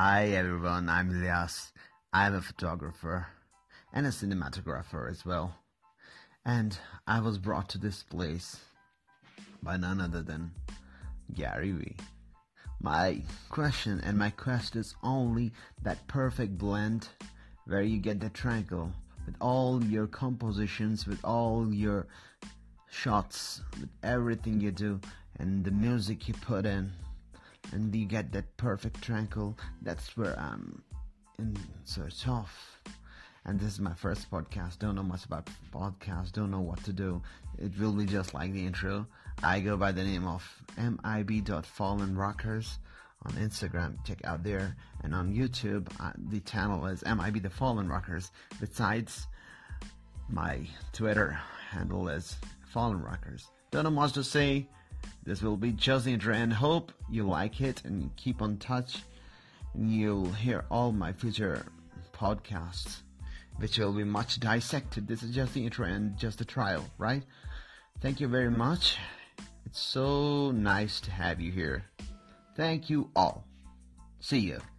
Hi everyone, I'm Elias. I'm a photographer and a cinematographer as well. And I was brought to this place by none other than Gary Vee. My question and my quest is only that perfect blend where you get the triangle with all your compositions, with all your shots, with everything you do and the music you put in. And you get that perfect triangle. That's where I'm in search of. And this is my first podcast. Don't know much about podcasts. Don't know what to do. It will be just like the intro. I go by the name of mib.fallenrockers on Instagram. Check out there. And on YouTube, the channel is mib the Fallen Rockers. Besides, my Twitter handle is Fallen Rockers. Don't know much to say. This will be just the intro, and hope you like it and keep on touch. And you'll hear all my future podcasts, which will be much dissected. This is just the intro and just the trial, right? Thank you very much. It's so nice to have you here. Thank you all. See you.